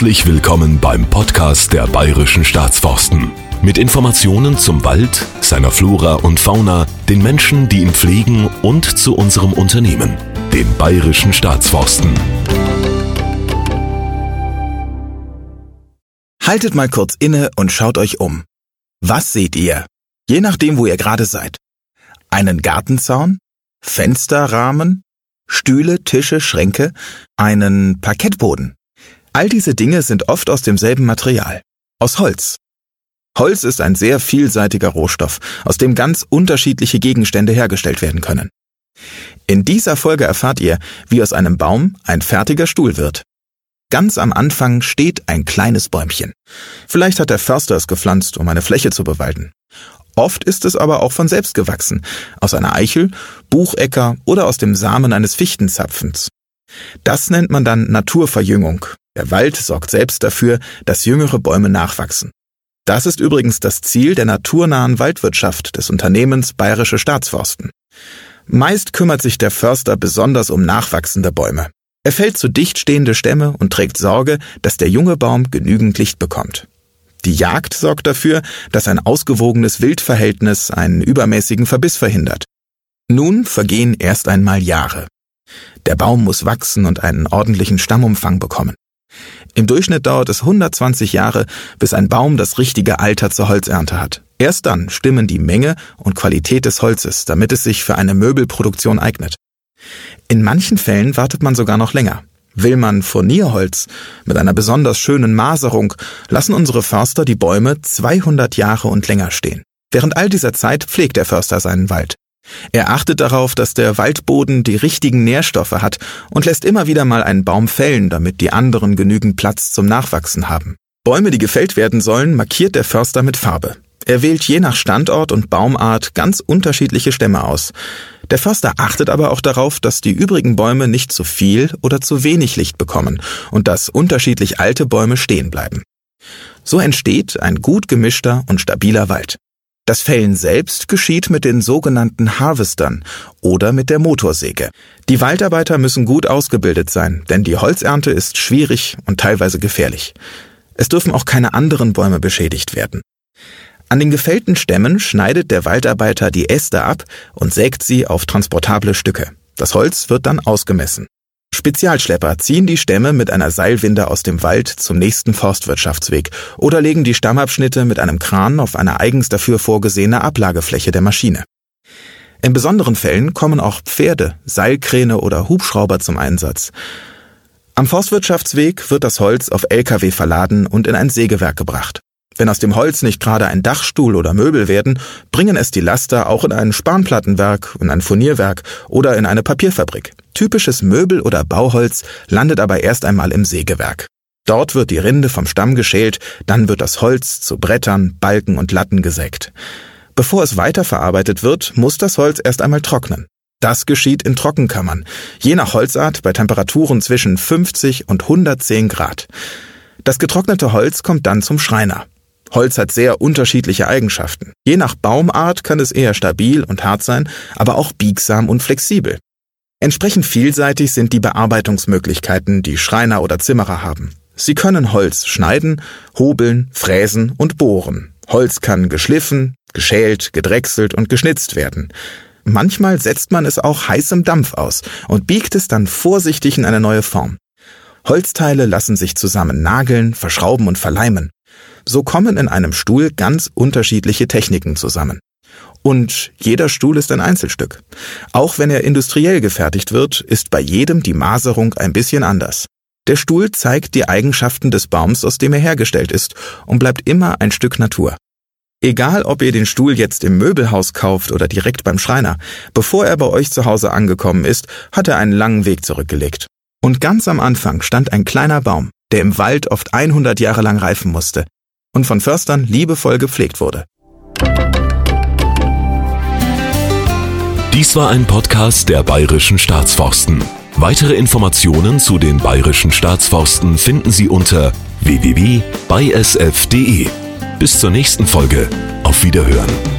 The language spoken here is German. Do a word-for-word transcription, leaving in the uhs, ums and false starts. Herzlich willkommen beim Podcast der Bayerischen Staatsforsten. Mit Informationen zum Wald, seiner Flora und Fauna, den Menschen, die ihn pflegen und zu unserem Unternehmen, den Bayerischen Staatsforsten. Haltet mal kurz inne und schaut euch um. Was seht ihr? Je nachdem, wo ihr gerade seid. Einen Gartenzaun? Fensterrahmen? Stühle, Tische, Schränke? Einen Parkettboden? All diese Dinge sind oft aus demselben Material, aus Holz. Holz ist ein sehr vielseitiger Rohstoff, aus dem ganz unterschiedliche Gegenstände hergestellt werden können. In dieser Folge erfahrt ihr, wie aus einem Baum ein fertiger Stuhl wird. Ganz am Anfang steht ein kleines Bäumchen. Vielleicht hat der Förster es gepflanzt, um eine Fläche zu bewalden. Oft ist es aber auch von selbst gewachsen, aus einer Eichel, Buchecker oder aus dem Samen eines Fichtenzapfens. Das nennt man dann Naturverjüngung. Der Wald sorgt selbst dafür, dass jüngere Bäume nachwachsen. Das ist übrigens das Ziel der naturnahen Waldwirtschaft des Unternehmens Bayerische Staatsforsten. Meist kümmert sich der Förster besonders um nachwachsende Bäume. Er fällt zu dicht stehende Stämme und trägt Sorge, dass der junge Baum genügend Licht bekommt. Die Jagd sorgt dafür, dass ein ausgewogenes Wildverhältnis einen übermäßigen Verbiss verhindert. Nun vergehen erst einmal Jahre. Der Baum muss wachsen und einen ordentlichen Stammumfang bekommen. Im Durchschnitt dauert es hundertzwanzig Jahre, bis ein Baum das richtige Alter zur Holzernte hat. Erst dann stimmen die Menge und Qualität des Holzes, damit es sich für eine Möbelproduktion eignet. In manchen Fällen wartet man sogar noch länger. Will man Furnierholz mit einer besonders schönen Maserung, lassen unsere Förster die Bäume zweihundert Jahre und länger stehen. Während all dieser Zeit pflegt der Förster seinen Wald. Er achtet darauf, dass der Waldboden die richtigen Nährstoffe hat und lässt immer wieder mal einen Baum fällen, damit die anderen genügend Platz zum Nachwachsen haben. Bäume, die gefällt werden sollen, markiert der Förster mit Farbe. Er wählt je nach Standort und Baumart ganz unterschiedliche Stämme aus. Der Förster achtet aber auch darauf, dass die übrigen Bäume nicht zu viel oder zu wenig Licht bekommen und dass unterschiedlich alte Bäume stehen bleiben. So entsteht ein gut gemischter und stabiler Wald. Das Fällen selbst geschieht mit den sogenannten Harvestern oder mit der Motorsäge. Die Waldarbeiter müssen gut ausgebildet sein, denn die Holzernte ist schwierig und teilweise gefährlich. Es dürfen auch keine anderen Bäume beschädigt werden. An den gefällten Stämmen schneidet der Waldarbeiter die Äste ab und sägt sie auf transportable Stücke. Das Holz wird dann ausgemessen. Spezialschlepper ziehen die Stämme mit einer Seilwinde aus dem Wald zum nächsten Forstwirtschaftsweg oder legen die Stammabschnitte mit einem Kran auf eine eigens dafür vorgesehene Ablagefläche der Maschine. In besonderen Fällen kommen auch Pferde, Seilkräne oder Hubschrauber zum Einsatz. Am Forstwirtschaftsweg wird das Holz auf L K W verladen und in ein Sägewerk gebracht. Wenn aus dem Holz nicht gerade ein Dachstuhl oder Möbel werden, bringen es die Laster auch in ein Spanplattenwerk, in ein Furnierwerk oder in eine Papierfabrik. Typisches Möbel- oder Bauholz landet aber erst einmal im Sägewerk. Dort wird die Rinde vom Stamm geschält, dann wird das Holz zu Brettern, Balken und Latten gesägt. Bevor es weiterverarbeitet wird, muss das Holz erst einmal trocknen. Das geschieht in Trockenkammern, je nach Holzart bei Temperaturen zwischen fünfzig und hundertzehn Grad. Das getrocknete Holz kommt dann zum Schreiner. Holz hat sehr unterschiedliche Eigenschaften. Je nach Baumart kann es eher stabil und hart sein, aber auch biegsam und flexibel. Entsprechend vielseitig sind die Bearbeitungsmöglichkeiten, die Schreiner oder Zimmerer haben. Sie können Holz schneiden, hobeln, fräsen und bohren. Holz kann geschliffen, geschält, gedrechselt und geschnitzt werden. Manchmal setzt man es auch heißem Dampf aus und biegt es dann vorsichtig in eine neue Form. Holzteile lassen sich zusammen nageln, verschrauben und verleimen. So kommen in einem Stuhl ganz unterschiedliche Techniken zusammen. Und jeder Stuhl ist ein Einzelstück. Auch wenn er industriell gefertigt wird, ist bei jedem die Maserung ein bisschen anders. Der Stuhl zeigt die Eigenschaften des Baums, aus dem er hergestellt ist, und bleibt immer ein Stück Natur. Egal, ob ihr den Stuhl jetzt im Möbelhaus kauft oder direkt beim Schreiner, bevor er bei euch zu Hause angekommen ist, hat er einen langen Weg zurückgelegt. Und ganz am Anfang stand ein kleiner Baum, der im Wald oft hundert Jahre lang reifen musste und von Förstern liebevoll gepflegt wurde. Dies war ein Podcast der Bayerischen Staatsforsten. Weitere Informationen zu den Bayerischen Staatsforsten finden Sie unter w w w punkt b s f punkt d e. Bis zur nächsten Folge. Auf Wiederhören.